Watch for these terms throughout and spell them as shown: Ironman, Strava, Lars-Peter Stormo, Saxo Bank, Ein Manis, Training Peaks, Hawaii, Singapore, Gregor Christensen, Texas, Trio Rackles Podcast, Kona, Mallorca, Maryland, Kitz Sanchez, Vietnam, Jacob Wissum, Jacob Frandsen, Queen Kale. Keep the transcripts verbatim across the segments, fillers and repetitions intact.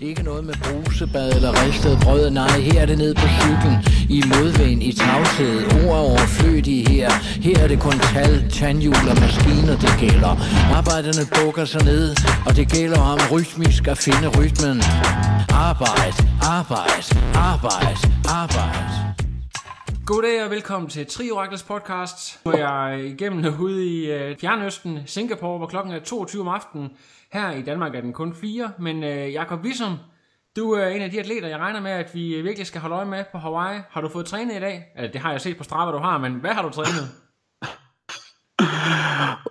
Ikke noget med brusebad eller ristet brød, nej, her er det ned på cyklen, i modvind, i tavshed, ord er overflødige her, her er det kun tal, tandhjul og maskiner, det gælder. Arbejderne bukker sig ned, og det gælder ham rytmisk at finde rytmen. Arbejde, arbejde, arbejde, arbejde. Goddag og velkommen til Trio Rackles Podcast. Nu er jeg igennem herude i øh, Fjernøsten, Singapore, hvor klokken er toogtyve om aftenen. Her i Danmark er den kun fire, men øh, Jacob Wissum, du er en af de atleter, jeg regner med, at vi virkelig skal holde øje med på Hawaii. Har du fået trænet i dag? Altså, det har jeg set på Strava, du har, men hvad har du trænet?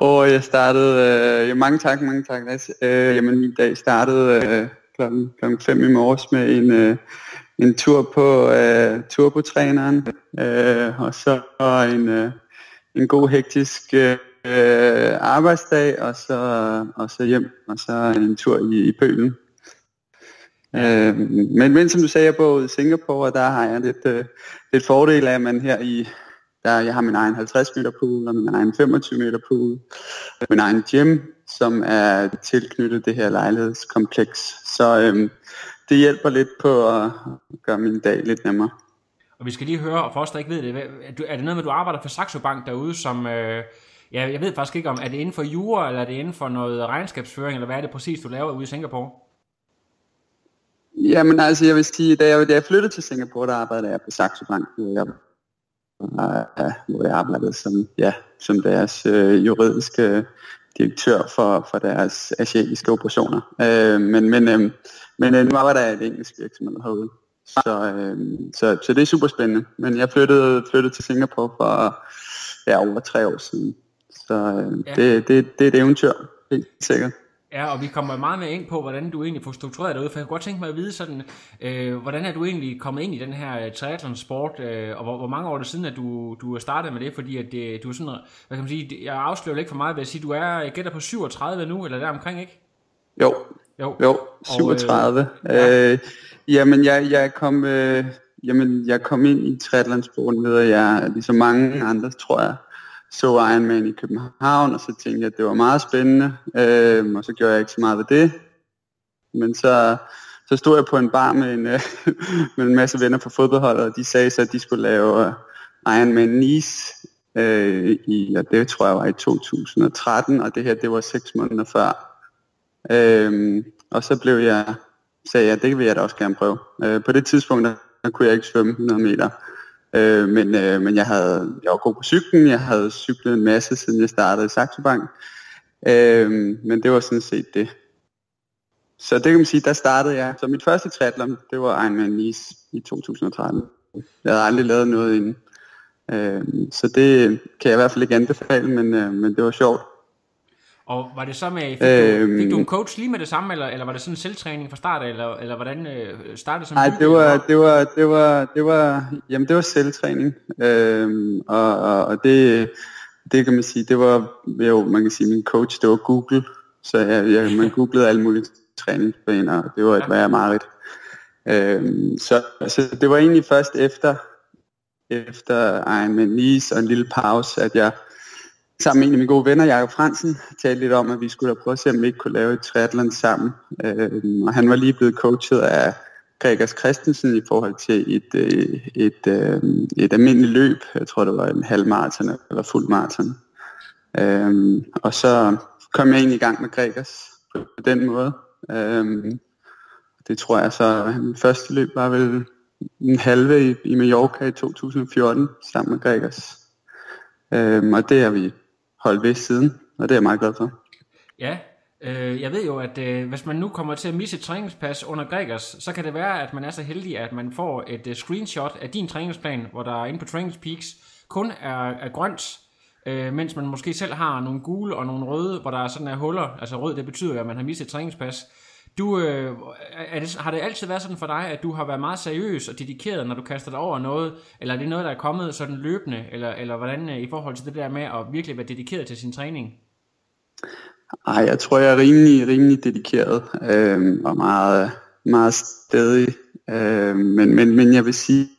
Åh, oh, jeg startede... Øh, mange tak, mange tak, Lasse. Øh, jamen, i dag startede øh, klokken, klokken fem i morges med en... Øh, En tur på øh, turbotræneren, øh, og så en, øh, en god hektisk øh, arbejdsdag, og så, og så hjem, og så en tur i, i pølen. Øh, men, men som du sagde, jeg bor i Singapore, og der har jeg lidt, øh, lidt fordel af, at man her i, der, jeg har min egen halvtreds meter pool, og min egen femogtyve meter pool, og min egen gym, som er tilknyttet det her lejlighedskompleks. Så... Øh, Det hjælper lidt på at gøre min dag lidt nemmere. Og vi skal lige høre, og for os der ikke ved det, er det noget med, du arbejder for Saxo Bank derude, som, øh, ja, jeg ved faktisk ikke om, er det inden for jura, eller er det inden for noget regnskabsføring, eller hvad er det præcis, du laver ude i Singapore? Jamen altså, jeg vil sige, da jeg, da jeg flyttede til Singapore, der arbejdede jeg på Saxo Bank, hvor jeg arbejdede som, ja, som deres øh, juridiske direktør for, for deres asiatiske operationer. Øh, men... men øh, Men øh, nu arbejder jeg i et engelsk virksomhed herude, så, øh, så, så det er super spændende. Men jeg flyttede, flyttede til Singapore for ja, over tre år siden, så øh, ja. det, det, det er et eventyr, helt sikkert. Ja, og vi kommer meget mere ind på, hvordan du egentlig får struktureret derude, for jeg kunne godt tænke mig at vide sådan, øh, hvordan er du egentlig kommet ind i den her triathlon-sport, øh, og hvor, hvor mange år er det siden, at du, du startede med det, fordi at det, du er sådan, hvad kan man sige, jeg afslører ikke for meget ved at sige, du er gætter på syvogtredive nu, eller deromkring, ikke? Jo. Jo, jo, syvogtredive. Og, øh, ja. øh, jamen, jeg, jeg kom, øh, jamen, jeg kom ind i triathlonsporten, ved jeg, ligesom mange andre, tror jeg, så Ironman i København, og så tænkte jeg, at det var meget spændende, øh, og så gjorde jeg ikke så meget ved det. Men så, så stod jeg på en bar med en, øh, med en masse venner på fodboldholdet, og de sagde så, at de skulle lave Ironman Nice, øh, i, og det tror jeg var i to tusind og tretten, og det her, det var seks måneder før. Øhm, og så blev jeg, sagde jeg, det vil jeg da også gerne prøve. Øh, på det tidspunkt, der, der kunne jeg ikke svømme hundrede meter, øh, men, øh, men jeg, havde, jeg var god på cyklen, jeg havde cyklet en masse, siden jeg startede i Saxo Bank, øh, men det var sådan set det. Så det kan man sige, der startede jeg. Så mit første triathlon, det var Ein Manis i to tusind og tretten. Jeg havde aldrig lavet noget inden, øh, så det kan jeg i hvert fald ikke anbefale, men, øh, men det var sjovt. Og var det så med, fik, øhm, du, fik du en coach lige med det samme, eller, eller var det sådan en selvtræning fra start, eller, eller hvordan øh, startede sådan? Nej, det var, det var, det var, det var, jamen det var selvtræning, øhm, og, og, og det, det kan man sige, det var, jo, man kan sige, min coach, det var Google, så jeg, jeg, man googlede alle mulige træningsbaner, og det var et værre mareridt. Øhm, så, så det var egentlig først efter, efter Ironman Nice og en lille pause, at jeg, sammen med en af mine gode venner, Jacob Frandsen, talte lidt om, at vi skulle prøve at se, om vi ikke kunne lave et triathlon sammen. Øhm, og han var lige blevet coachet af Gregor Christensen i forhold til et, et, et, et almindeligt løb. Jeg tror, det var en halvmarathon eller fuldmarathon. Øhm, og så kom jeg egentlig i gang med Gregors på den måde. Øhm, det tror jeg så, min første løb var vel en halve i, i Mallorca i to tusind og fjorten sammen med Gregors. Øhm, og det har vi holdt ved siden, og det er jeg meget glad for. Ja, øh, jeg ved jo, at øh, hvis man nu kommer til at misse et træningspas under Gregors, så kan det være, at man er så heldig, at man får et uh, screenshot af din træningsplan, hvor der inde på Training Peaks kun er, er grønt, øh, mens man måske selv har nogle gule og nogle røde, hvor der sådan er huller. Altså rød, det betyder jo, at man har misset et træningspas. Du, øh, er det, har det altid været sådan for dig, at du har været meget seriøs og dedikeret, når du kaster dig over noget, eller er det noget, der er kommet sådan løbende, eller, eller hvordan i forhold til det der med at virkelig være dedikeret til sin træning? Ej, jeg tror, jeg er rimelig, rimelig dedikeret øh, og meget, meget stædig, øh, men, men, men jeg vil sige,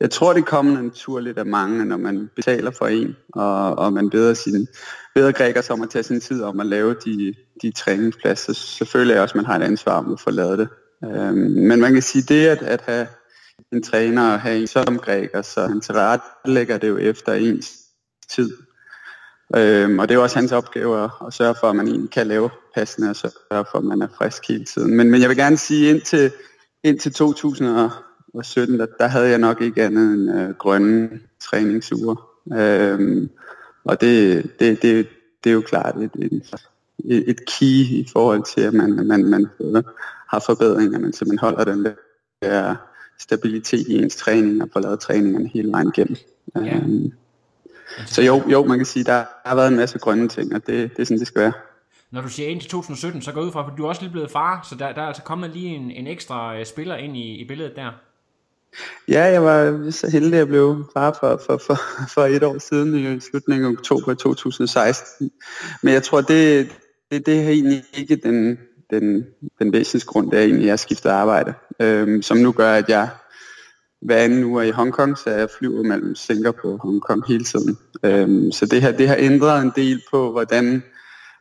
jeg tror, det kommer naturligt af mange, når man betaler for en, og, og man beder, sin, beder Gregor sig om at tage sin tid om at lave de, de træningspladser. Så føler jeg også, at man har et ansvar om at få lavet det. Øhm, men man kan sige, at det at, at have en træner og have en som Gregor, så han tilrettelægger det jo efter ens tid. Øhm, og det er jo også hans opgave at sørge for, at man egentlig kan lave passende, og sørge for, at man er frisk hele tiden. Men, men jeg vil gerne sige, indtil, indtil to tusind og sytten, der, der havde jeg nok ikke andet end øh, grønne træningsuger. Øhm, og det, det, det, det er jo klart et, et, et key i forhold til, at man, man, man har forbedringer, men så man holder den der stabilitet i ens træning og får lavet træningerne hele vejen igennem. Ja. Øhm, så jo, jo, man kan sige, der har været en masse grønne ting, og det, det er sådan, det skal være. Når du siger ind til to tusind og sytten, så går jeg ud fra, for du er også lige blevet far, så der, der er altså kommet lige en, en ekstra spiller ind i, i billedet der. Ja, jeg var så heldig, at jeg blev far for, for, for, for et år siden i slutningen af oktober to tusind og seksten. Men jeg tror, det, det, det er egentlig ikke den, den, den væsentligste grund, det er egentlig, at jeg skifter arbejde. Øhm, som nu gør, at jeg hver anden uge er i Hongkong, så jeg flyver mellem Singapore og Hongkong hele tiden. Øhm, så det her det har ændret en del på, hvordan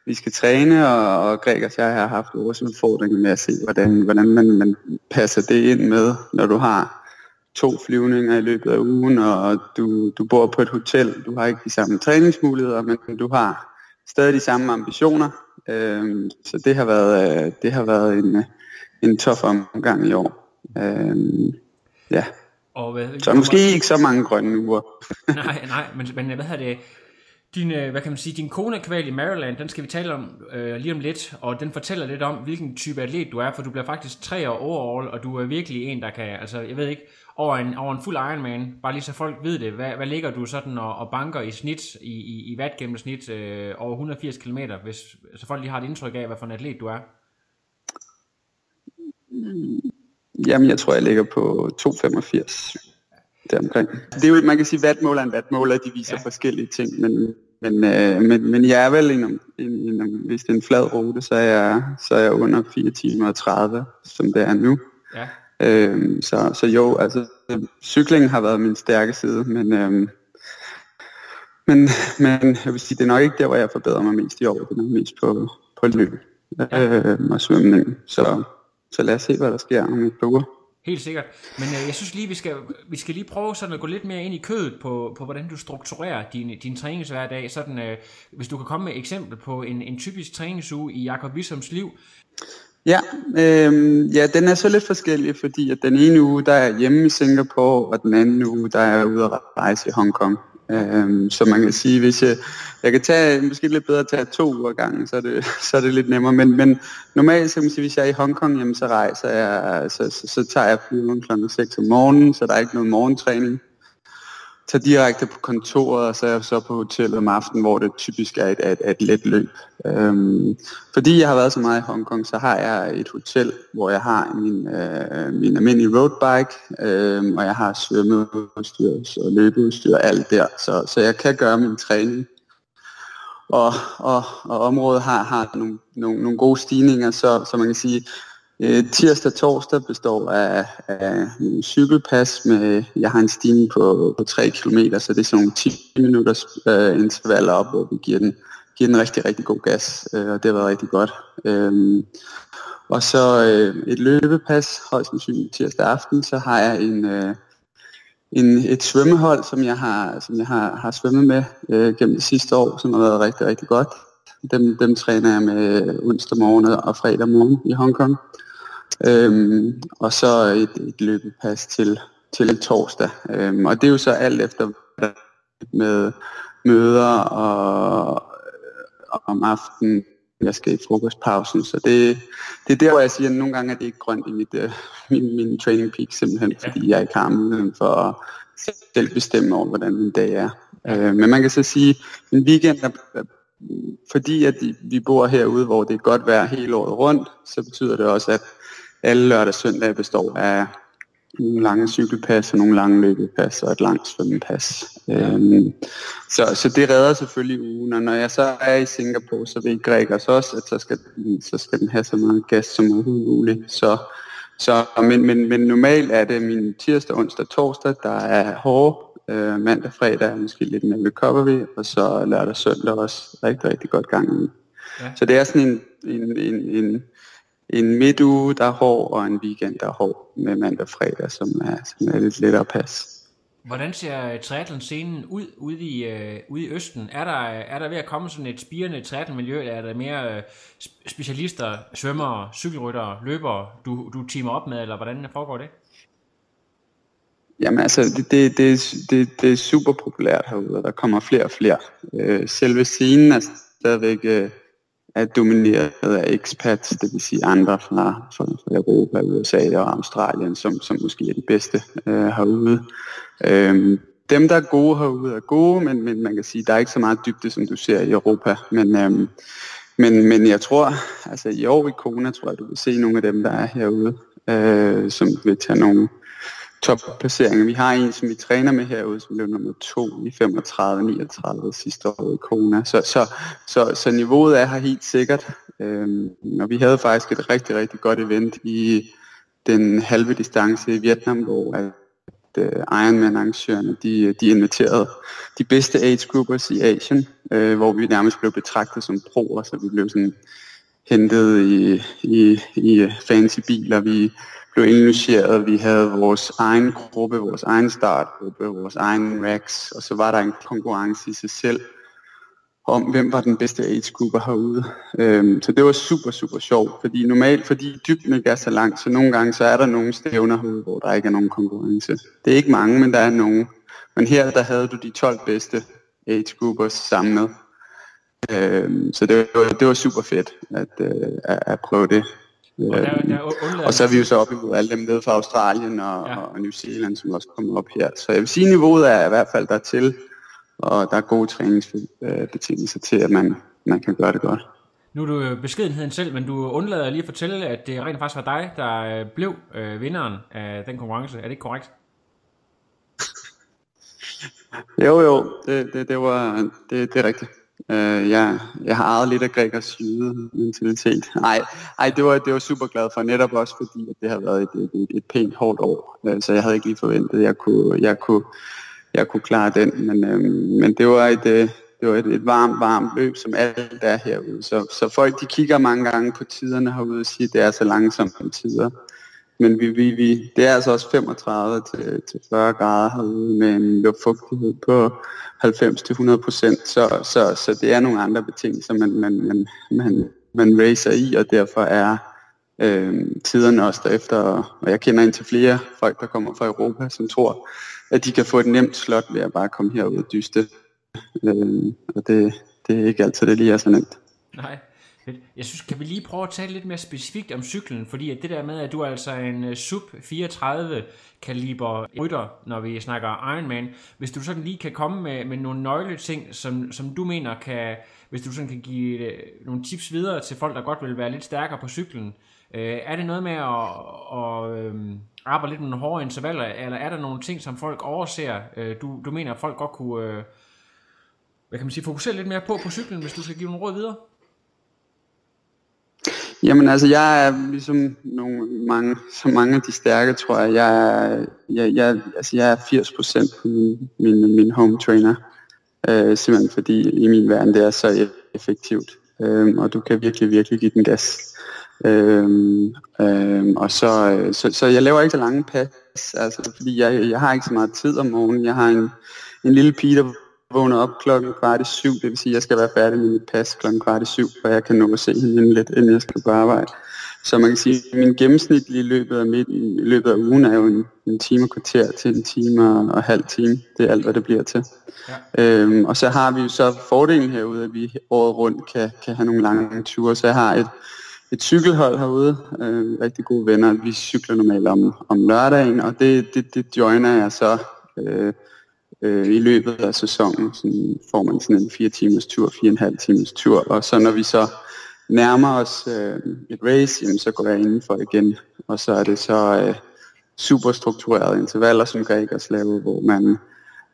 vi skal træne, og, og Gregor og jeg har haft også udfordringer med at se, hvordan, hvordan man, man passer det ind med, når du har to flyvninger i løbet af ugen, og du, du bor på et hotel, du har ikke de samme træningsmuligheder, men du har stadig de samme ambitioner. Øhm, så det har været, øh, det har været en, en tough omgang i år. Øhm, ja. Og hvad, så måske var... ikke så mange grønne uger. nej, nej, men, men hvad har det... Din, hvad kan man sige, din Kona-kval i Maryland, den skal vi tale om øh, lige om lidt, og den fortæller lidt om, hvilken type atlet du er, for du bliver faktisk tre år overall, og du er virkelig en, der kan, altså jeg ved ikke, over en, over en fuld Ironman, bare lige så folk ved det, hvad, hvad ligger du sådan og, og banker i snit, i, i, i wattgennemsnit øh, over et hundrede og firs kilometer, hvis, så folk lige har et indtryk af, hvad for en atlet du er? Jamen jeg tror, jeg ligger på to komma femogfirs. Deromkring. Det er jo, man kan sige, wattmåler og en wattmåler, de viser ja. forskellige ting, men, men, øh, men, men jeg er vel, en, en, en, hvis det er en flad rute, så er jeg, så er jeg under fire timer og tredive, som det er nu. Ja. Øh, så, så jo, altså cyklingen har været min stærke side, men, øh, men, men jeg vil sige, det er nok ikke der, hvor jeg forbedrer mig mest i år, det er mest på, på løb ja. øh, og svømning. Så, så lad os se, hvad der sker om et par uger. Helt sikkert, men øh, jeg synes lige, vi skal, vi skal lige prøve sådan at gå lidt mere ind i kødet på, på hvordan du strukturerer din, din træningshverdag. Sådan, øh, hvis du kan komme med et eksempel på en, en typisk træningsuge i Jacob Wissums liv. Ja, øh, ja, den er så lidt forskellig, fordi at den ene uge, der er hjemme i Singapore, og den anden uge, der er ude at rejse i Hongkong. Øh, så man kan sige, hvis jeg, jeg kan tage, måske lidt bedre at tage to uger gangen, så er det, så er det lidt nemmere. Men, men normalt, så kan man sige, hvis jeg er i Hongkong, jamen, så rejser jeg, så, så, så tager jeg flyveren klokken seks om morgenen, så der er ikke noget morgentræning. Tager direkte på kontoret, og så er jeg så på hotellet om aftenen, hvor det typisk er et, et, et let løb. Øhm, fordi jeg har været så meget i Hongkong, så har jeg et hotel, hvor jeg har min, øh, min almindelige roadbike, øh, og jeg har svømmeudstyr og løbeudstyr og alt der, så, så jeg kan gøre min træning. Og, og, og området har, har nogle, nogle, nogle gode stigninger, så, så man kan sige, tirsdag og torsdag består af, af en cykelpas med, jeg har en stigning på, på tre kilometer, så det er sådan nogle ti minutters øh, intervaller op, hvor vi giver den, giver den rigtig, rigtig god gas, øh, og det har været rigtig godt. Øhm, og så øh, et løbepas, højst sandsynligt tirsdag aften, så har jeg en, øh, en, et svømmehold, som jeg har, som jeg har, har svømmet med øh, gennem det sidste år, som har været rigtig, rigtig godt. Dem, dem træner jeg med onsdag morgen og fredag morgen i Hongkong. Øhm, og så et, et løbepas til, til torsdag. Øhm, og det er jo så alt efter med møder og, og om aftenen, jeg skal i frokostpausen. Så det, det er der, hvor jeg siger, at nogle gange er det ikke grønt i mit, øh, min, min Training Peaks, simpelthen, fordi jeg ikke har muligheden for at selv bestemme over, hvordan min dag er. Øh, men man kan så sige, at en weekend er fordi at vi bor herude, hvor det er godt vejr hele året rundt, så betyder det også, at alle lørdag og søndag består af nogle lange cykelpas og nogle lange løbepas og et langt svømmepas. Ja. Øhm, så, så det redder selvfølgelig ugen, og når jeg så er i Singapore, så ved Gregers også, at så skal, så skal den have så meget gas som overhovedet muligt. Så, så, men, men, men normalt er det min tirsdag, onsdag, torsdag, der er hårde. Øh, mandag, fredag er måske lidt mere recover vi, og så lørdag, søndag også rigtig, rigtig godt gang i. Ja. Så det er sådan en... en, en, en En midtuge, der er hård, og en weekend, der er hård med mandag og fredag, som er, som er lidt lettere at passe. Hvordan ser triathlon-scenen ud ude i, øh, ude i Østen? Er der, er der ved at komme sådan et spirende triathlon-miljø, eller er der mere øh, specialister, svømmere, cykelryttere, løbere, du, du teamer op med, eller hvordan foregår det? Jamen altså, det, det, det, det, det er super populært herude, og der kommer flere og flere. Øh, selve scenen er stadigvæk... Øh, er domineret af expats, det vil sige andre fra, fra Europa, U S A og Australien, som, som måske er de bedste øh, herude. Øhm, dem, der er gode herude, er gode, men, men man kan sige, der er ikke så meget dybde, som du ser i Europa. Men, øhm, men, men jeg tror, altså i år i Kona, tror jeg, du vil se nogle af dem, der er herude, øh, som vil tage nogle topplaceringer. Vi har en, som vi træner med herude, som blev nummer to i femogtredive niogtredive sidste år i Kona. Så, så, så, så niveauet er her helt sikkert. Øhm, og vi havde faktisk et rigtig, rigtig godt event i den halve distance i Vietnam, hvor at, at Ironman-arrangørerne, de, de inviterede de bedste age groupers i Asien, øh, hvor vi nærmest blev betragtet som proer, så vi blev sådan hentet i, i, i fancy biler. Vi blev indlogeret, vi havde vores egen gruppe, vores egen startgruppe, vores egen racks, og så var der en konkurrence i sig selv om, hvem var den bedste age-grupper herude. Øhm, så det var super, super sjovt, fordi normalt, fordi dybden ikke er så langt, så nogle gange så er der nogle stævner herude, hvor der ikke er nogen konkurrence. Det er ikke mange, men der er nogen. Men her, der havde du de tolv bedste age-gruppers samlet. Øhm, så det var, det var super fedt at, at, at prøve det. Og, der, der og så er vi jo så oppe mod alle dem nede fra Australien og, ja. og New Zealand, som også kommer op her. Så jeg vil sige, at niveauet er i hvert fald der til, og der er gode træningsbetingelser til, at man, man kan gøre det godt. Nu er du beskedenheden selv, men du undlader lige at fortælle, at det rent faktisk var dig, der blev øh, vinderen af den konkurrence. Er det ikke korrekt? jo jo, det, det, det, var, det, det er rigtigt. Uh, jeg, jeg har ejet lidt af Gregers jyde mentalitet. Nej, ej, det var det var super glad for, netop også fordi at det har været et, et, et pænt hårdt år, uh, så jeg havde ikke lige forventet, at jeg kunne jeg kunne jeg kunne klare den, men uh, men det var et uh, det var et, et varmt varmt løb, som alt er herude. Så så folk de kigger mange gange på tiderne herude og siger, at det er så langsomt som tider. Men vi, vi, vi, det er altså også femogtredive til fyrre grader herude med en luftfugtighed på halvfems til hundrede procent, så, så, så det er nogle andre betingelser, man, man, man, man, man racer i, og derfor er øh, tiderne også derefter, og jeg kender ind til flere folk, der kommer fra Europa, som tror, at de kan få et nemt slot ved at bare komme herud og dyste, øh, og det, det er ikke altid, det lige er så nemt. Nej. Jeg synes, kan vi lige prøve at tale lidt mere specifikt om cyklen, fordi at det der med, at du er altså en sub fireogtredive kaliber rytter, når vi snakker Ironman. Hvis du sådan lige kan komme med, med nogle nøgleting, som, som du mener kan, hvis du sådan kan give nogle tips videre til folk, der godt vil være lidt stærkere på cyklen. Er det noget med at, at, at arbejde lidt med nogle hårde intervaller, eller er der nogle ting, som folk overser? Du, du mener, at folk godt kunne, hvad kan man sige, fokusere lidt mere på på cyklen, hvis du skal give nogle råd videre? Jamen altså, jeg er ligesom nogle, mange, så mange af de stærke, tror jeg, jeg er, jeg, jeg, altså, jeg er firs procent på min, min, min home trainer, øh, simpelthen fordi i min verden det er så effektivt, øh, og du kan virkelig, virkelig give den gas. Øh, øh, og så, så, så jeg laver ikke så lange pas, altså, fordi jeg, jeg har ikke så meget tid om morgenen, jeg har en, en lille pige, der vågner op klokken kvart i syv, det vil sige, at jeg skal være færdig med mit pas klokken kvart i syv, for jeg kan nå at se hende lidt, inden jeg skal på arbejde. Så man kan sige, at min gennemsnitlige løbet af, midt, løbet af ugen er jo en, en time og kvarter til en time og, og halv time. Det er alt, hvad det bliver til. Ja. Øhm, og så har vi jo så fordelen herude, at vi året rundt kan, kan have nogle lange ture. Så jeg har et, et cykelhold herude, øh, rigtig gode venner. Vi cykler normalt om, om lørdagen, og det, det, det joiner jeg så... Øh, øh, i løbet af sæsonen. Sådan får man sådan en fire timers tur, fire og en halv timers tur, og så når vi så nærmer os øh, et race, jamen, så går jeg indenfor igen, og så er det så øh, superstrukturerede intervaller, som Gregor laver, hvor man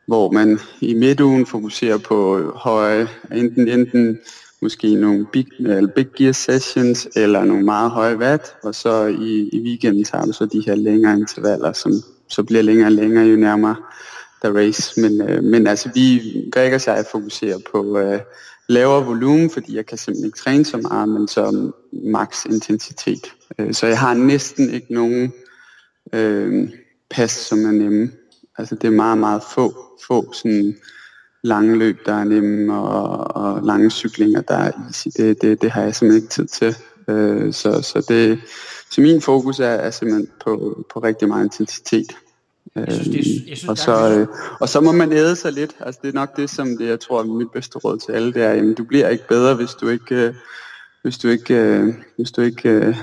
hvor man i midtugen fokuserer på høje, enten, enten måske nogle big, eller big gear sessions, eller nogle meget høje watt, og så i, i weekenden tager vi så de her længere intervaller, som så bliver længere og længere, jo nærmere der race. Men, øh, men altså, vi, Greg og jeg, fokuserer på øh, lavere volumen, fordi jeg kan simpelthen ikke træne så meget, men så max intensitet. Øh, så jeg har næsten ikke nogen øh, pas, som er nemme. Altså, det er meget, meget få, få sådan lange løb, der er nemme, og, og lange cyklinger, der er easy. Det, det, det har jeg simpelthen ikke tid til. Øh, så, så, det, så min fokus er, er simpelthen på, på rigtig meget intensitet. Øh, jeg synes, det, jeg synes, og, så, øh, og så må man æde sig lidt. Altså, det er nok det, som det, jeg tror er mit bedste råd til alle, det er, jamen, du bliver ikke bedre, hvis du ikke, øh, hvis du ikke, øh, hvis du ikke øh,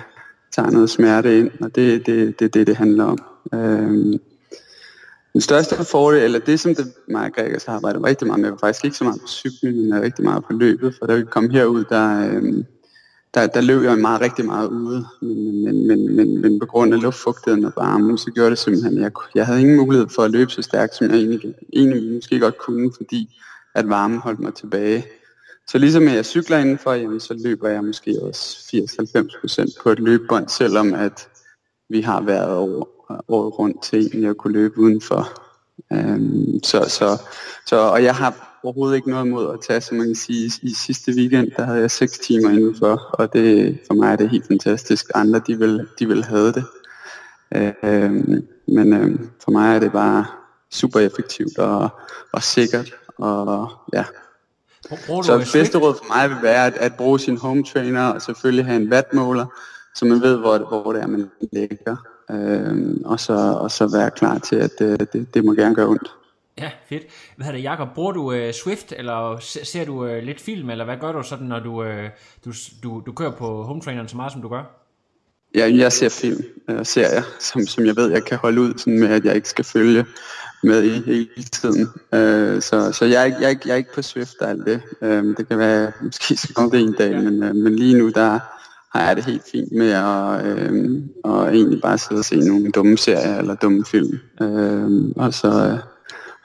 tager noget smerte ind. Og det er det det, det, det handler om. Øh, Den største fordel, eller det som det, mig og Gregor har arbejdet rigtig meget med, var faktisk ikke så meget på cyklen, men rigtig meget på løbet, for da vi kom herud, der, øh, der, der løb jeg meget, rigtig meget ude, men, men, men, men, men på grund af luftfugtigheden og varmen, så gjorde det simpelthen, at jeg, jeg havde ingen mulighed for at løbe så stærkt, som jeg egentlig, egentlig måske godt kunne, fordi at varmen holdt mig tilbage. Så ligesom jeg cykler indenfor, jamen, så løber jeg måske også firs til halvfems procent på et løbebånd, selvom at vi har været over året rundt til egentlig at kunne løbe udenfor. Øhm, så, så, så, og jeg har overhovedet ikke noget imod at tage, som man kan sige, i sidste weekend, der havde jeg seks timer indenfor, og det, for mig er det helt fantastisk. Andre, de vil, de vil have det. Øhm, men øhm, for mig er det bare super effektivt og, og sikkert, og ja. Så det bedste råd for mig vil være at, at bruge sin home trainer, og selvfølgelig have en wattmåler, så man ved, hvor det, hvor det er, man ligger. Øhm, og, så, og så være klar til at øh, det, det må gerne gøre ondt. Ja, fedt. Hvad hedder det, Jacob? Bruger du øh, Swift, eller ser, ser du øh, lidt film, eller hvad gør du sådan, når du, øh, du, du, du kører på hometraineren så meget, som du gør? Ja, jeg ser film, øh, serier, som, som jeg ved, jeg kan holde ud sådan med, at jeg ikke skal følge med i hele tiden. Øh, så så jeg, jeg, jeg, jeg er ikke på Swift og alt det. Øh, det kan være, måske skal komme det en dag, ja. men, øh, men lige nu, der har jeg det helt fint med at øh, og egentlig bare sidde og se nogle dumme serier eller dumme film, øh, og så øh,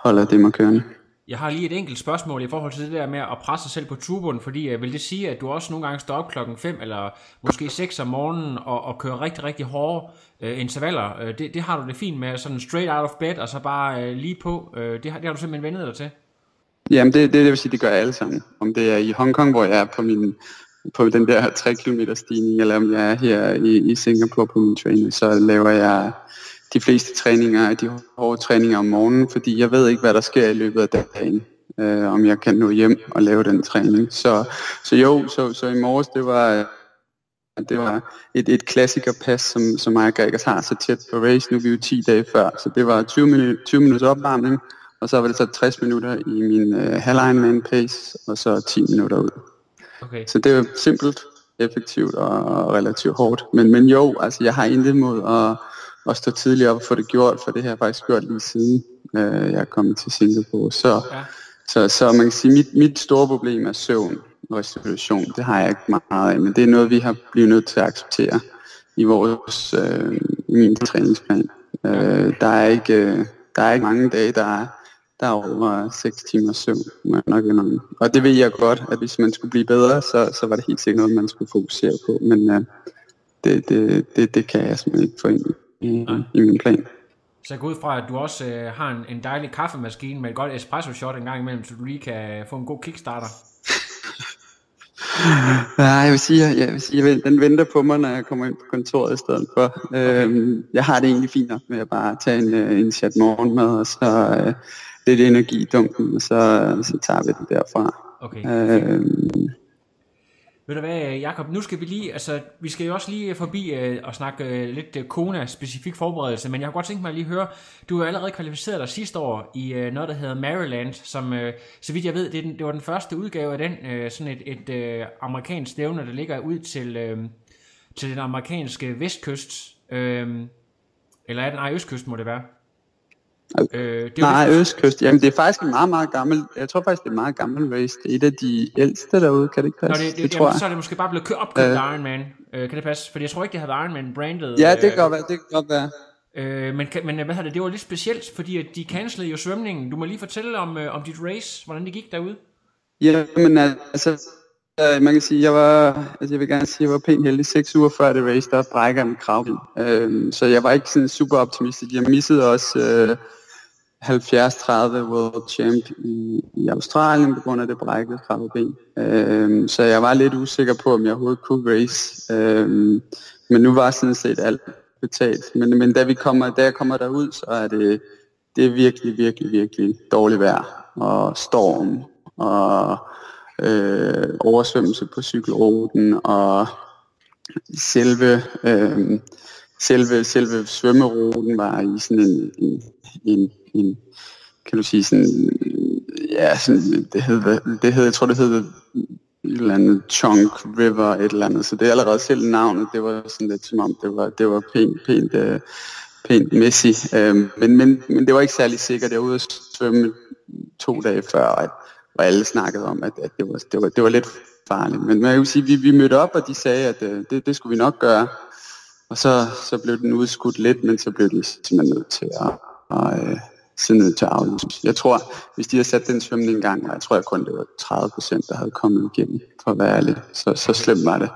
holder det mig kørende. Jeg har lige et enkelt spørgsmål i forhold til det der med at presse sig selv på turboen, fordi øh, vil det sige, at du også nogle gange står op klokken fem eller måske seks om morgenen og, og kører rigtig, rigtig hårde øh, intervaller? Øh, det, det har du det fint med, sådan straight out of bed og så bare øh, lige på. Øh, det, har, det har du simpelthen vendet dig til? Jamen det, det, det vil sige, det gør jeg alle sammen. Om det er i Hongkong, hvor jeg er på min... på den der tre kilometer stigning, eller om jeg er her i, i Singapore på min træning, så laver jeg de fleste træninger, de hårde træninger om morgenen, fordi jeg ved ikke, hvad der sker i løbet af dagen, øh, om jeg kan nå hjem og lave den træning. Så, så jo, så, så i morges, det var, det var et, et klassikerpas, som, som mig og Gregers har så tæt på race. Nu er vi jo ti dage før, så det var tyve minutters opvarmning, og så var det så tres minutter i min øh, halv-Ironman pace, og så ti minutter ud. Okay. Så det er jo simpelt, effektivt og relativt hårdt. Men, men jo, altså jeg har intet mod at, at stå tidligere op og få det gjort, for det har jeg faktisk gjort lige siden øh, jeg er kommet til Singapore. Så, ja. så, så man kan sige, at mit, mit store problem er søvn og restitution. Det har jeg ikke meget af, men det er noget, vi har blivet nødt til at acceptere i vores øh, min træningsplan. Øh, der, er ikke, øh, der er ikke mange dage, der er... Der er over seks timers søvn, må jeg nok indrømme. Og det ved jeg godt, at hvis man skulle blive bedre, så, så var det helt sikkert noget, man skulle fokusere på. Men uh, det, det, det, det kan jeg simpelthen ikke få ind i, i min plan. Så jeg går ud fra, at du også øh, har en, en dejlig kaffemaskine med et godt espresso-shot en gang imellem, så du lige kan få en god kickstarter. Nej, jeg vil sige, jeg vil sige, den venter på mig, når jeg kommer ind på kontoret i stedet for. Okay. Jeg har det egentlig fint nok med at bare tage en, en chat morgenmad, og så øh, lidt energi i dunken, og så, så tager vi det derfra. Okay. Øh, Ved du hvad, Jacob, nu skal vi lige, altså vi skal jo også lige forbi øh, og snakke øh, lidt øh, Kona-specifik forberedelse, men jeg har godt tænkt mig at lige høre, du har allerede kvalificeret dig sidste år i øh, noget, der hedder Maryland, som øh, så vidt jeg ved, det, er den, det var den første udgave af den, øh, sådan et, et øh, amerikansk stævne, der ligger ud til, øh, til den amerikanske vestkyst, øh, eller er den, nej, østkyst må det være. Øh, det Nej, vist... Østkyst. Jamen det er faktisk en meget, meget gammel. Jeg tror faktisk det er meget gammel race. Det er et af de ældste derude, kan det ikke passe? Nå, det, det, det tror jamen, jeg. Så er det måske bare blevet kø- opkøbt øh. Ironman. Øh, kan det passe? Fordi jeg tror ikke det havde været Ironman brandet. Ja, det kan godt være. Det kan godt være. Øh, men men hvad det? Det var lidt specielt, fordi at de cancelede jo svømningen. Du må lige fortælle om øh, om dit race, hvordan det gik derude. Ja, men altså man kan sige, jeg var, altså jeg vil gerne sige, jeg var pænt heldig. Seks uger før det race, der brækker jeg min kravben. Øh, så jeg var ikke sådan super optimistisk. Jeg missede også øh, halvfjerds tredive World Champ i, i Australien på grund af det brækkede kravben. Øh, så jeg var lidt usikker på, om jeg overhovedet kunne race. Øh, men nu var sådan set alt betalt. Men, men da, vi kommer, da jeg kommer derud, så er det, det er virkelig, virkelig, virkelig dårligt vejr. Og storm og Øh, oversvømmelse på cykelruten, og selve, øh, selve, selve svømmeruten var i sådan en, en, en, en kan du sige sådan, ja, sådan, det hed, det hed, jeg tror det hed et eller andet Chunk River, et eller andet, så det er allerede selv navnet, det var sådan lidt som om, det var, det var pænt, pænt, øh, pænt messy, øh, men, men, men det var ikke særlig sikkert. Jeg var ude at svømme to dage før, at og alle snakkede om, at, at det, var, det, var, det var lidt farligt. Men man kan sige, vi, vi mødte op, og de sagde, at uh, det, det skulle vi nok gøre. Og så, så blev den udskudt lidt, men så blev de simpelthen nødt til at, og, uh, sådan nødt til at aflyse. Jeg tror, hvis de havde sat den svømning en gang, og jeg tror jeg kun, det var tredive procent, der havde kommet igennem, for at være ærlig. Så, så slemt var det.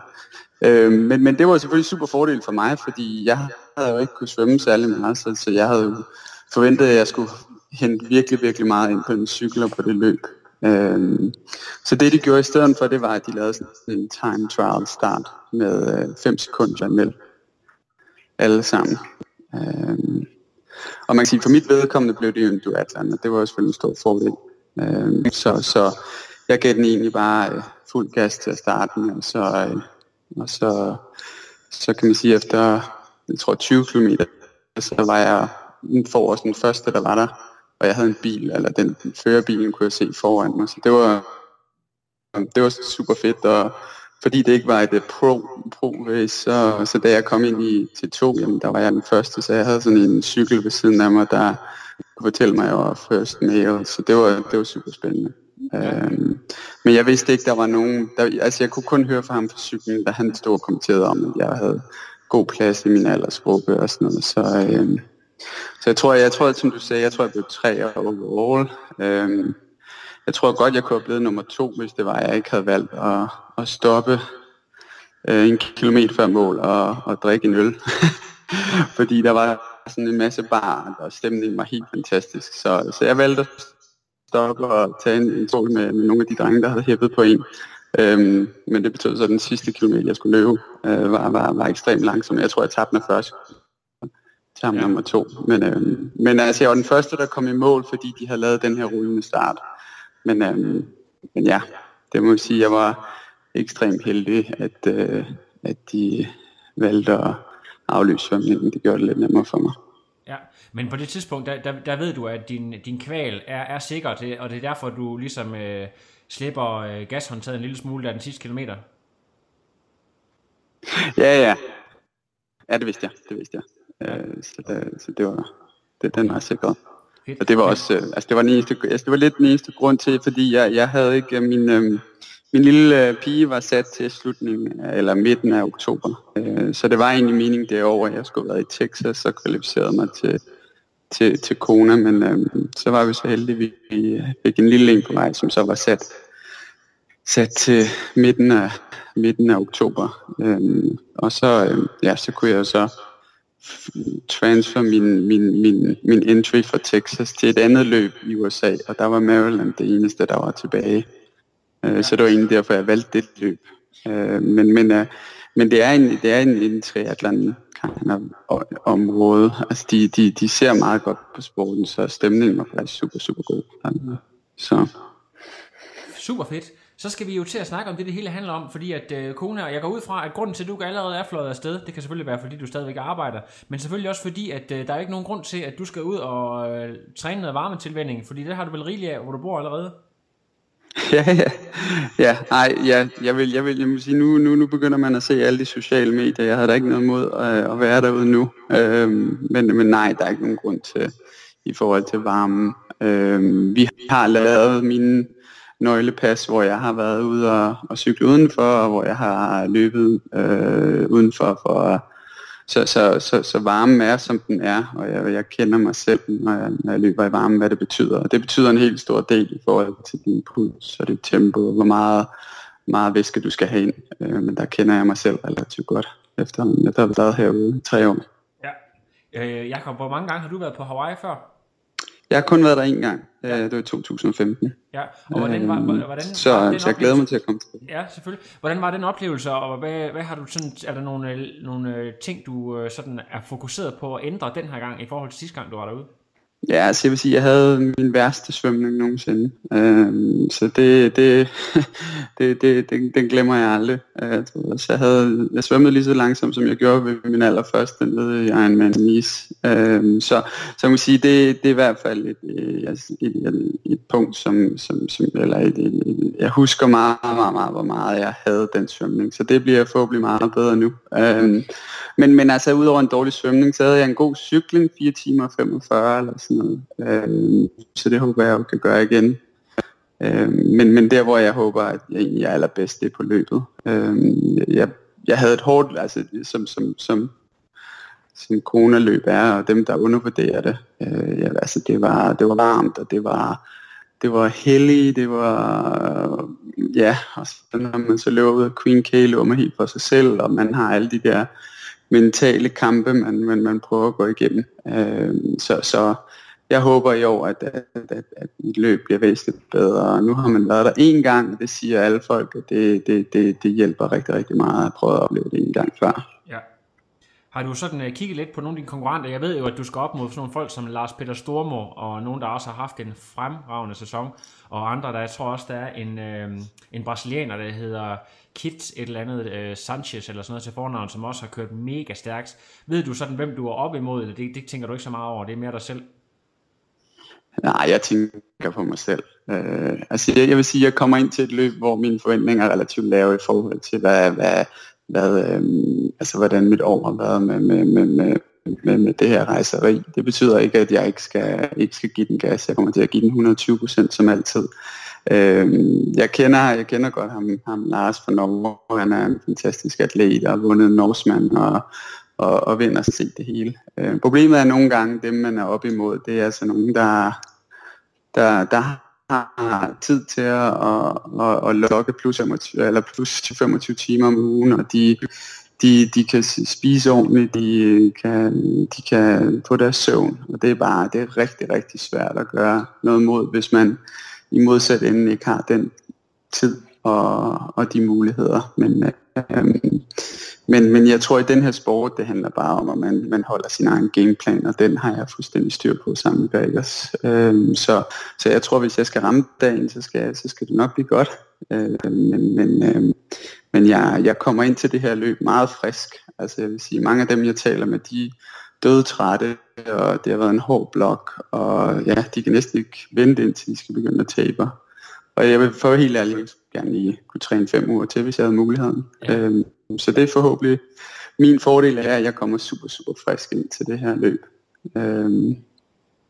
Uh, men, men det var selvfølgelig super fordel for mig, fordi jeg havde jo ikke kunnet svømme særlig meget, så, så jeg havde jo forventet, at jeg skulle hente virkelig, virkelig meget ind på den cykel og på det løb. Øhm, så det de gjorde i stedet for, det var at de lavede sådan en time trial start med øh, fem sekunder imellem alle sammen. Øhm, og man kan sige, for mit vedkommende blev det jo en duathlon, og det var jo selvfølgelig en stor fordel. Øhm, så, så jeg gav den egentlig bare øh, fuld gas til at starte med, og så, øh, og så, så kan man sige, efter jeg tror tyve kilometer, så var jeg forrest den første, der var der. Og jeg havde en bil, eller den førerbilen kunne jeg se foran mig, så det var, det var super fedt, og fordi det ikke var et pro-race, så, så da jeg kom ind i T to, jamen der var jeg den første, så jeg havde sådan en cykel ved siden af mig, der kunne fortælle mig, at jeg var first male, så det var, det var super spændende. Øhm, men jeg vidste ikke, der var nogen, der, altså jeg kunne kun høre fra ham fra cyklen, da han stod og kommenterede om, at jeg havde god plads i min aldersgruppe og sådan noget, så... Øhm, Så jeg tror, jeg, jeg tror, som du sagde, jeg tror, jeg blev tre overall. Øhm, jeg tror godt, jeg kunne have blevet nummer to, hvis det var, jeg ikke havde valgt at, at stoppe øh, en kilometer før mål og, og drikke en øl. Fordi der var sådan en masse bar, og stemningen var helt fantastisk. Så, så jeg valgte at stoppe og tage en, en tog med, med nogle af de drenge, der havde hæppet på en. Øhm, men det betød så, at den sidste kilometer, jeg skulle løbe, øh, var, var, var ekstremt langsom. Jeg tror, jeg tabte mig først. Tam ja. nummer to, men, øh, men altså jeg var den første, der kom i mål, fordi de havde lavet den her rullende start, men, øh, men ja, det må jeg sige, jeg var ekstremt heldig, at, øh, at de valgte at aflyse svømningen. Det gjorde det lidt nemmere for mig. Ja, men på det tidspunkt, der, der, der ved du, at din, din kval er, er sikker, det, og det er derfor, du ligesom øh, slipper øh, gashåndtaget en lille smule af den sidste kilometer. Ja, ja. Ja, det vidste jeg, det vidste jeg. Øh, så, det, så det var det, den var sikkert. Og det var også øh, altså det var den eneste, altså det var lidt den eneste grund til, fordi jeg jeg havde ikke min øh, min lille øh, pige var sat til slutningen eller midten af oktober, øh, så det var egentlig meningen derovre, jeg skulle have været i Texas og kvalificeret mig til til til Kona, men øh, så var vi så heldige, vi fik en lille en på vej, som så var sat sat til midten af midten af oktober, øh, og så øh, ja så kunne jeg så transfer min, min, min, min entry fra Texas til et andet løb i U S A, og der var Maryland det eneste, der var tilbage. Uh, så det var egentlig derfor, jeg valgte det løb. Uh, men, men, uh, men det er en, det er en, en triathlon-område. Altså, de, de, de ser meget godt på sporten, så stemningen var faktisk super, super god. Så. Super fedt. Så skal vi jo til at snakke om det, det hele handler om, fordi at øh, Kona, og jeg går ud fra, at grunden til, at du allerede er fløjet afsted, det kan selvfølgelig være, fordi du stadigvæk arbejder, men selvfølgelig også fordi, at øh, der er ikke nogen grund til, at du skal ud og øh, træne noget varmetilvænding, fordi det har du vel rigeligt af, hvor du bor allerede? Ja, ja. Ja, nej, ja, jeg vil, jeg vil, jeg må sige, nu, nu, nu begynder man at se alle de sociale medier, jeg havde da ikke noget mod at, at være derude nu, øhm, men, men nej, der er ikke nogen grund til. i forhold til varmen. Øh, vi har lavet mine nøglepas, hvor jeg har været ude og, og cykle udenfor, og hvor jeg har løbet øh, udenfor. For, så, så, så, så varmen er, som den er, og jeg, jeg kender mig selv, når jeg, når jeg løber i varmen, hvad det betyder. Og det betyder en helt stor del i forhold til din puls og dit tempo, hvor meget, meget væske du skal have ind. Øh, men der kender jeg mig selv relativt godt, efter at jeg har været herude i tre år. Ja. Øh, Jacob, hvor mange gange har du været på Hawaii før? Jeg har kun været der en gang. Ja. Det var i to tusind og femten. Ja, og hvordan var, hvordan, hvordan så, var den så jeg glæder mig til at komme til. Ja, selvfølgelig. Hvordan var den oplevelse, og hvad, hvad har du sådan, er der nogle, nogle ting, du sådan er fokuseret på at ændre den her gang, i forhold til sidste gang, du var derude? Ja, altså jeg vil sige, jeg havde min værste svømning nogensinde. Øhm, så det, det, det, det, det, den glemmer jeg aldrig. Så jeg, havde, jeg svømmede lige så langsomt, som jeg gjorde ved min allerførste nede i Ein Manis. Øhm, så, så man kan sige, det, det er i hvert fald et, et, et, et punkt, som, som, som eller et, et, et, jeg husker meget, meget, meget, hvor meget jeg havde den svømning. Så det bliver forhåbentlig meget bedre nu. Øhm, men, men altså, udover en dårlig svømning, så havde jeg en god cykling, fire timer og femogfyrre eller sådan noget. Øhm, så det håber jeg, jeg kan gøre igen. Øhm, men, men der, hvor jeg håber, at jeg egentlig er allerbedst, det er på løbet. Øhm, jeg, jeg havde et hårdt, altså som, som, som, som Kona-løb er, og dem, der undervurderer det. Øh, ja, altså, det, var, det var varmt, og det var, det var heldigt, det var... Ja, og så, når man så løber ud af Queen Kale, løber man helt for sig selv, og man har alle de der... mentale kampe, man, man, man prøver at gå igennem. Øh, så, så jeg håber i år, at, at, at, at mit løb bliver væsentligt bedre. Nu har man været der én gang, og det siger alle folk, at det, det, det, det hjælper rigtig, rigtig meget at prøve at opleve det en gang før. Ja. Har du sådan uh, kigget lidt på nogle af dine konkurrenter? Jeg ved jo, at du skal op mod sådan nogle folk som Lars-Peter Stormo, og nogen, der også har haft en fremragende sæson, og andre, der jeg tror også, der er en, øh, en brasilianer, der hedder... Kitz et eller andet øh, Sanchez eller sådan noget til fornavn, som også har kørt mega stærkt. Ved du sådan, hvem du er op imod, eller det, det tænker du ikke så meget over, det er mere dig selv? Nej, jeg tænker på mig selv. Øh, altså jeg, jeg vil sige, jeg kommer ind til et løb, hvor mine forventninger er relativt lave i forhold til, hvad, hvad, hvad, øh, altså, hvordan mit år har været med, med, med, med, med, med det her rejseri. Det betyder ikke, at jeg ikke skal, ikke skal give den gas. Jeg kommer til at give den hundrede og tyve procent som altid. Jeg kender, jeg kender godt ham, ham Lars fra Norge. Han er en fantastisk atlet og har vundet Norseman og, og, og vinder sig det hele. Øh, problemet er nogle gange, dem man er op imod, det er altså nogen, der, der, der har tid til at, at, at, at lokke plus, eller plus femogtyve timer om ugen, og de, de, de kan spise ordentligt, de kan, de kan få deres søvn, og det er bare det er rigtig, rigtig svært at gøre noget mod, hvis man i modsat enden ikke har den tid og, og de muligheder. Men, øhm, men, men jeg tror, at i den her sport, det handler bare om, at man, man holder sin egen gameplan, og den har jeg fuldstændig styr på sammen med Gregors. Øhm, så, så jeg tror, hvis jeg skal ramme dagen, så skal, så skal det nok blive godt. Øhm, men men, øhm, men jeg, jeg kommer ind til det her løb meget frisk. Altså jeg vil sige, mange af dem, jeg taler med, de... dødtrætte, og det har været en hård blok, og ja, de kan næsten ikke vente, indtil de skal begynde at tabe. Og jeg vil for helt ærligt gerne lige kunne træne fem uger til, hvis jeg havde muligheden. Ja. Øhm, så det er forhåbentlig min fordel er, at jeg kommer super, super frisk ind til det her løb. Øhm,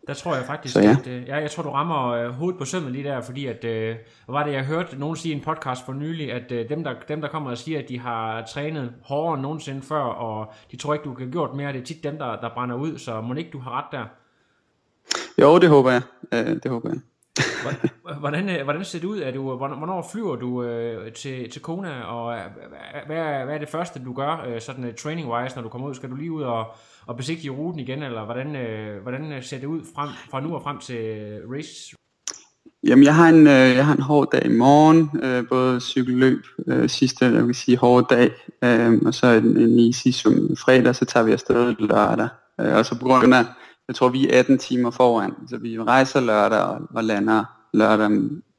der tror jeg faktisk, så, ja. at ja, jeg tror, du rammer øh, hovedet på sømmet lige der, fordi at, øh, var det, jeg hørte nogen sige i en podcast for nylig, at øh, dem, der, dem, der kommer og siger, at de har trænet hårdere end nogensinde før, og de tror ikke, du kan gjort mere, det er tit dem, der, der brænder ud, så mon ikke, du har ret der? Jo, det håber jeg. Øh, det håber jeg. hvordan, øh, hvordan ser det ud? Er du, hvornår flyver du øh, til, til Kona, og hvad, hvad er det første, du gør øh, sådan uh, training-wise, når du kommer ud? Skal du lige ud og og besigtige ruten igen, eller hvordan, øh, hvordan ser det ud frem, fra nu og frem til race? Jamen, jeg har en, øh, jeg har en hård dag i morgen, øh, både cykelløb, øh, sidste, jeg vil sige, hård dag, øh, og så en, en easy som fredag, så tager vi afsted lørdag. Øh, og så på grund af, jeg tror, vi er atten timer foran, så vi rejser lørdag og, og lander lørdag,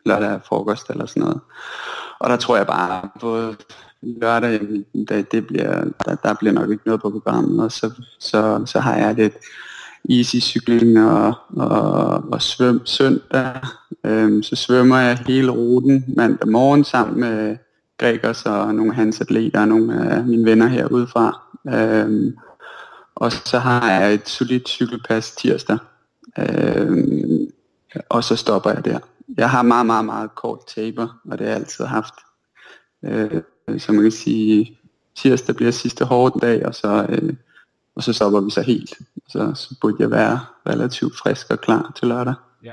lørdag frokost eller sådan noget. Og der tror jeg bare, både lørdag, det, det bliver, der, der bliver nok ikke noget på programmet, og så, så, så har jeg lidt easy-cykling og, og, og svøm søndag. Øhm, så svømmer jeg hele ruten mandag morgen sammen med Gregors og nogle af hans atleter og nogle af mine venner herudefra. Øhm, og så har jeg et solidt cykelpas tirsdag. Øh, og så stopper jeg der. Jeg har meget, meget, meget kort taper, og det har jeg altid haft. Øh, så man kan sige, tirsdag bliver sidste hårde dag, og så, øh, og så stopper vi så helt. Så, så burde jeg være relativt frisk og klar til lørdag. Ja,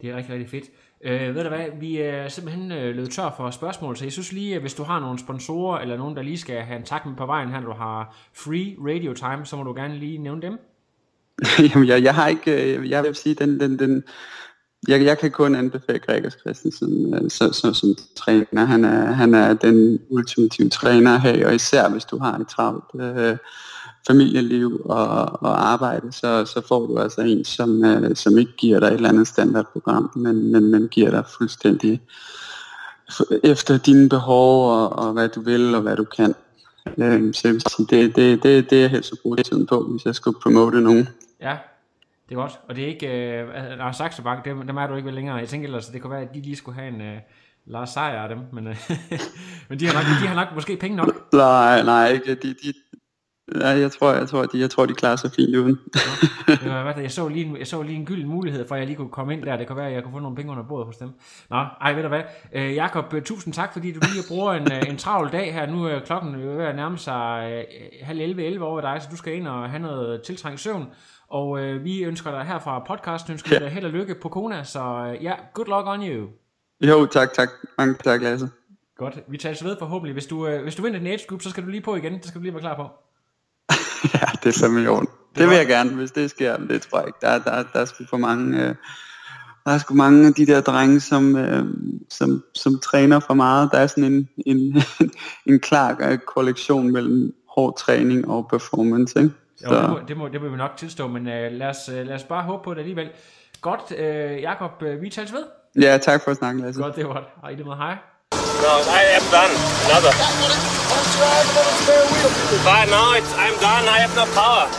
det er rigtig, rigtig fedt. Øh, ved du hvad, vi er simpelthen øh, løbet tør for spørgsmål, så jeg synes lige, hvis du har nogle sponsorer, eller nogen, der lige skal have en tak med på vejen her, du har free radio time, så må du gerne lige nævne dem. Jamen, jeg, jeg har ikke, jeg vil sige, den, den, den jeg, jeg kan kun anbefale Gregor Christensen så, så, som træner. Han er, han er den ultimative træner at have, og især hvis du har et travlt øh, familieliv og, og arbejde, så, så får du altså en, som, øh, som ikke giver dig et eller andet standardprogram, men, men, men giver dig fuldstændig efter dine behov og, og hvad du vil og hvad du kan. Øh, så det, det, det, det er jeg helst at bruge tiden på, hvis jeg skulle promote nogen. Ja, det er godt. Og det er ikke øh, Lars Saxo Bank, dem er du ikke vel længere. Jeg tænker ellers, det kunne være, at de lige skulle have en øh, Lars Seier af dem, men, øh, men de, har nok, de har nok måske penge nok. Nej, nej, ikke. De, de, nej, jeg tror, jeg tror, de, jeg tror, de klarer sig fint uden. Ja, jeg, så lige en, jeg så lige en gylden mulighed for, at jeg lige kunne komme ind der. Det kunne være, at jeg kunne få nogle penge under bordet hos dem. Nå, ej, ved du hvad. Øh, Jacob, tusind tak, fordi du lige bruger en, en travl dag her. Nu er klokken ved at nærme sig øh, halv elleve, elleve over dig, så du skal ind og have noget tiltrængt søvn. Og øh, vi ønsker dig her fra podcasten, ønsker yeah. dig held og lykke på Kona, så ja, yeah, good luck on you. Jo, tak, tak. Mange tak, Lasse. Godt, vi tager så ved forhåbentlig. Hvis du, øh, hvis du vinder den age group, så skal du lige på igen, det skal du lige være klar på. Ja, det er fem millioner. Det, det vil jeg gerne, hvis det sker, men det tror jeg ikke. Der, der, der er sgu for mange, øh, der er sgu mange af de der drenge, som, øh, som, som træner for meget. Der er sådan en, en, en klar kollektion mellem hård træning og performance, ikke? Jo, det, må, det, må, det må vi nok tilstå, men øh, lad, os, lad os bare håbe på det alligevel. Godt, øh, Jacob, øh, vi tales ved. Ja, tak for at snakke, Lasse. Godt, det var det. Og i det måde, hej. No, I am done. Another. But no, it's, I'm done. I have no power.